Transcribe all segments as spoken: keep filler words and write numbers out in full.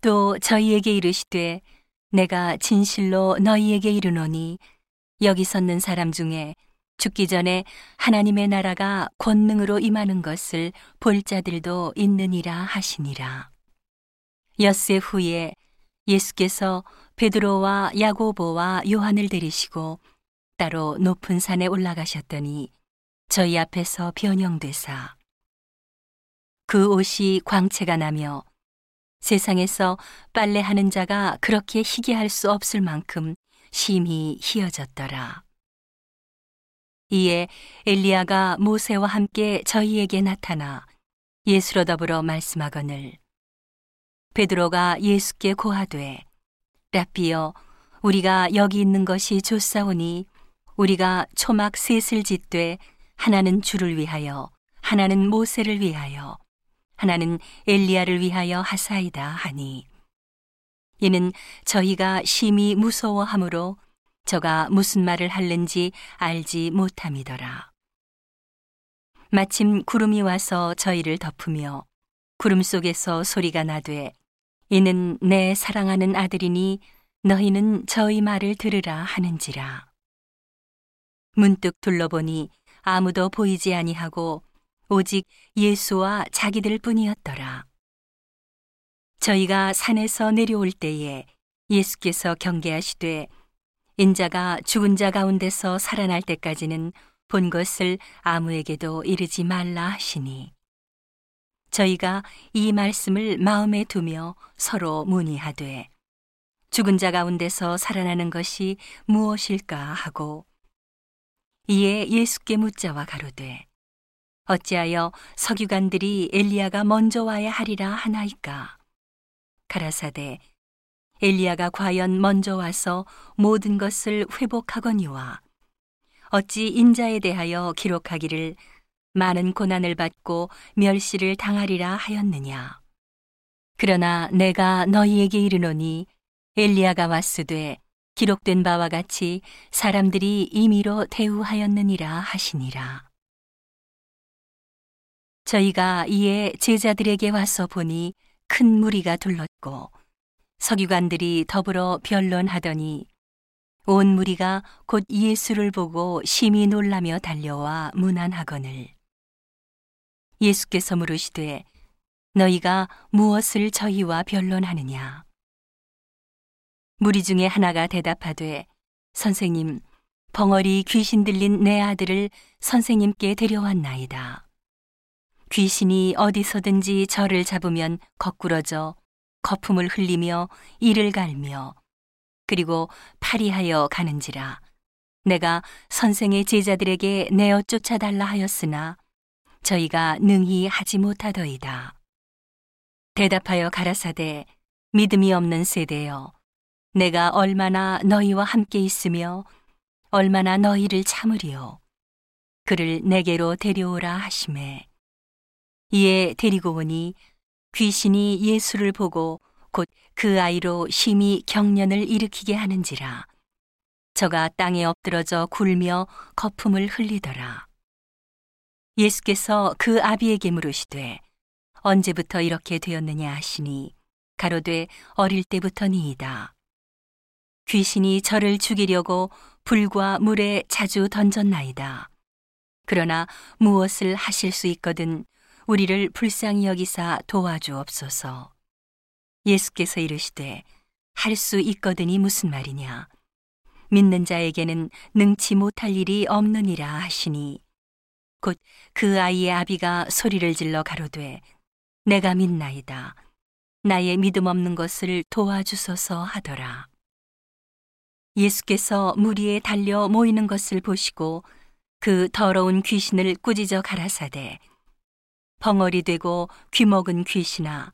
또 저희에게 이르시되 내가 진실로 너희에게 이르노니 여기 섰는 사람 중에 죽기 전에 하나님의 나라가 권능으로 임하는 것을 볼 자들도 있느니라 하시니라. 엿새 후에 예수께서 베드로와 야고보와 요한을 데리시고 따로 높은 산에 올라가셨더니 저희 앞에서 변형되사 그 옷이 광채가 나며 세상에서 빨래하는 자가 그렇게 희게할 수 없을 만큼 심히 희어졌더라. 이에 엘리야가 모세와 함께 저희에게 나타나 예수로 더불어 말씀하거늘 베드로가 예수께 고하되 라삐여 우리가 여기 있는 것이 좋사오니 우리가 초막 셋을 짓되 하나는 주를 위하여 하나는 모세를 위하여 하나는 엘리야를 위하여 하사이다 하니 이는 저희가 심히 무서워하므로 저가 무슨 말을 할는지 알지 못함이더라. 마침 구름이 와서 저희를 덮으며 구름 속에서 소리가 나되 이는 내 사랑하는 아들이니 너희는 저희 말을 들으라 하는지라. 문득 둘러보니 아무도 보이지 아니하고 오직 예수와 자기들 뿐이었더라. 저희가 산에서 내려올 때에 예수께서 경계하시되 인자가 죽은 자 가운데서 살아날 때까지는 본 것을 아무에게도 이르지 말라 하시니 저희가 이 말씀을 마음에 두며 서로 문의하되 죽은 자 가운데서 살아나는 것이 무엇일까 하고 이에 예수께 묻자와 가로되 어찌하여 서기관들이 엘리야가 먼저 와야 하리라 하나이까? 가라사대 엘리야가 과연 먼저 와서 모든 것을 회복하거니와 어찌 인자에 대하여 기록하기를 많은 고난을 받고 멸시를 당하리라 하였느냐? 그러나 내가 너희에게 이르노니 엘리야가 왔으되 기록된 바와 같이 사람들이 임의로 대우하였느니라 하시니라. 저희가 이에 제자들에게 와서 보니 큰 무리가 둘렀고 서기관들이 더불어 변론하더니 온 무리가 곧 예수를 보고 심히 놀라며 달려와 문안하거늘 예수께서 물으시되 너희가 무엇을 저희와 변론하느냐? 무리 중에 하나가 대답하되 선생님 벙어리 귀신 들린 내 아들을 선생님께 데려왔나이다. 귀신이 어디서든지 저를 잡으면 거꾸러져 거품을 흘리며 이를 갈며 그리고 파리하여 가는지라. 내가 선생의 제자들에게 내어 쫓아달라 하였으나 저희가 능히 하지 못하더이다. 대답하여 가라사대 믿음이 없는 세대여 내가 얼마나 너희와 함께 있으며 얼마나 너희를 참으리요. 그를 내게로 데려오라 하시매 이에 데리고 오니 귀신이 예수를 보고 곧 그 아이로 심히 경련을 일으키게 하는지라. 저가 땅에 엎드러져 굴며 거품을 흘리더라. 예수께서 그 아비에게 물으시되 언제부터 이렇게 되었느냐 하시니 가로되 어릴 때부터니이다. 귀신이 저를 죽이려고 불과 물에 자주 던졌나이다. 그러나 무엇을 하실 수 있거든 우리를 불쌍히 여기사 도와주옵소서. 예수께서 이르시되 할 수 있거든이 무슨 말이냐? 믿는 자에게는 능치 못할 일이 없느니라 하시니 곧 그 아이의 아비가 소리를 질러 가로되 내가 믿나이다. 나의 믿음 없는 것을 도와주소서 하더라. 예수께서 무리에 달려 모이는 것을 보시고 그 더러운 귀신을 꾸짖어 가라사대 벙어리 되고 귀먹은 귀신아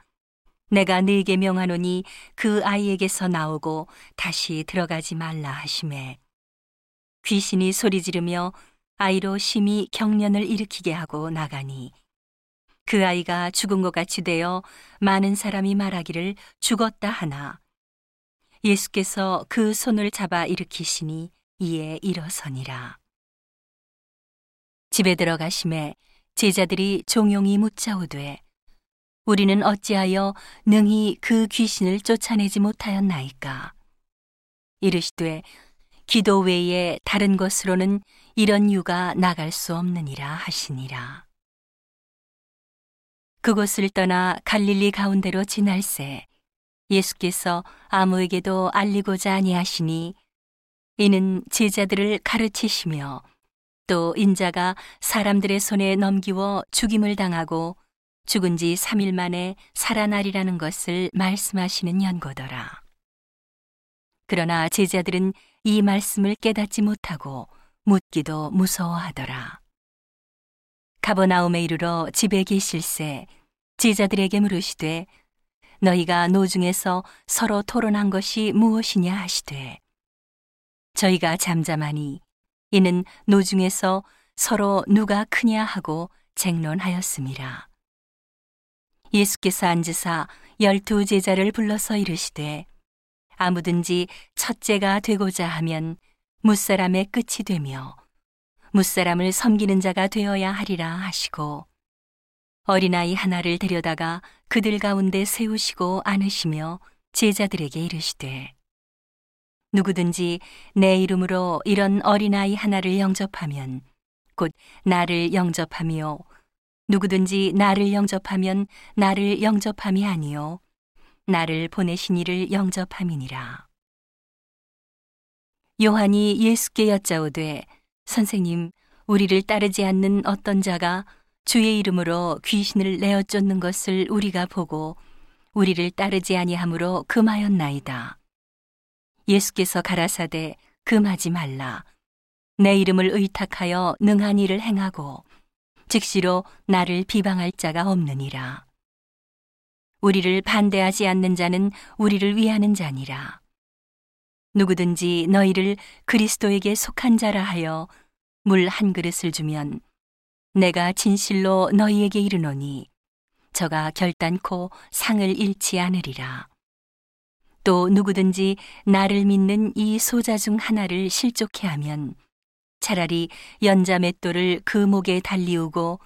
내가 네게 명하노니 그 아이에게서 나오고 다시 들어가지 말라 하시매 귀신이 소리 지르며 아이로 심히 경련을 일으키게 하고 나가니 그 아이가 죽은 것 같이 되어 많은 사람이 말하기를 죽었다 하나 예수께서 그 손을 잡아 일으키시니 이에 일어서니라. 집에 들어가시매 제자들이 종용이 묻자오되 우리는 어찌하여 능히 그 귀신을 쫓아내지 못하였나이까? 이르시되 기도 외에 다른 것으로는 이런 유가 나갈 수 없느니라 하시니라. 그곳을 떠나 갈릴리 가운데로 지날새 예수께서 아무에게도 알리고자 아니하시니 이는 제자들을 가르치시며 또 인자가 사람들의 손에 넘기워 죽임을 당하고 죽은 지 삼 일 만에 살아나리라는 것을 말씀하시는 연고더라. 그러나 제자들은 이 말씀을 깨닫지 못하고 묻기도 무서워하더라. 가버나움에 이르러 집에 계실새 제자들에게 물으시되 너희가 노중에서 서로 토론한 것이 무엇이냐 하시되 저희가 잠잠하니 이는 노중에서 서로 누가 크냐 하고 쟁론하였음이라. 예수께서 앉으사 열두 제자를 불러서 이르시되 아무든지 첫째가 되고자 하면 무사람의 끝이 되며 무사람을 섬기는 자가 되어야 하리라 하시고 어린아이 하나를 데려다가 그들 가운데 세우시고 안으시며 제자들에게 이르시되 누구든지 내 이름으로 이런 어린아이 하나를 영접하면 곧 나를 영접하며 누구든지 나를 영접하면 나를 영접함이 아니요 나를 보내신 이를 영접함이니라. 요한이 예수께 여짜오되 선생님, 우리를 따르지 않는 어떤 자가 주의 이름으로 귀신을 내어 쫓는 것을 우리가 보고 우리를 따르지 아니함으로 금하였나이다. 예수께서 가라사대 금하지 말라. 내 이름을 의탁하여 능한 일을 행하고 즉시로 나를 비방할 자가 없느니라. 우리를 반대하지 않는 자는 우리를 위하는 자니라. 누구든지 너희를 그리스도에게 속한 자라 하여 물 한 그릇을 주면 내가 진실로 너희에게 이르노니 저가 결단코 상을 잃지 않으리라. 또 누구든지 나를 믿는 이 소자 중 하나를 실족케 하면 차라리 연자 맷돌을 그 목에 달리우고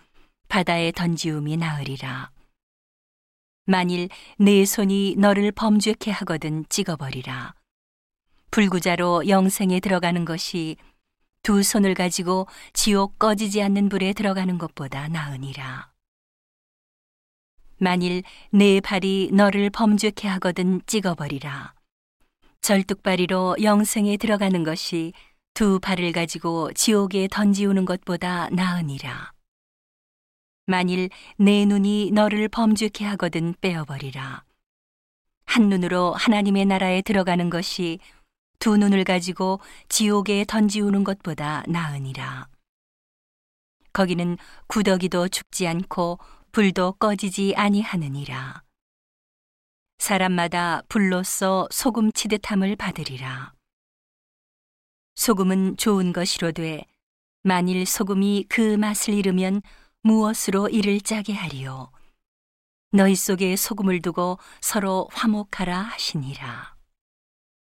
바다에 던지움이 나으리라. 만일 네 손이 너를 범죄케 하거든 찍어버리라. 불구자로 영생에 들어가는 것이 두 손을 가지고 지옥 꺼지지 않는 불에 들어가는 것보다 나으니라. 만일 네 발이 너를 범죄케 하거든 찍어버리라. 절뚝발이로 영생에 들어가는 것이 두 발을 가지고 지옥에 던지우는 것보다 나으니라. 만일 내 눈이 너를 범죄케 하거든 빼어버리라. 한 눈으로 하나님의 나라에 들어가는 것이 두 눈을 가지고 지옥에 던지우는 것보다 나으니라. 거기는 구더기도 죽지 않고 불도 꺼지지 아니하느니라. 사람마다 불로써 소금 치듯함을 받으리라. 소금은 좋은 것이로되 만일 소금이 그 맛을 잃으면 무엇으로 이를 짜게 하리요? 너희 속에 소금을 두고 서로 화목하라 하시니라.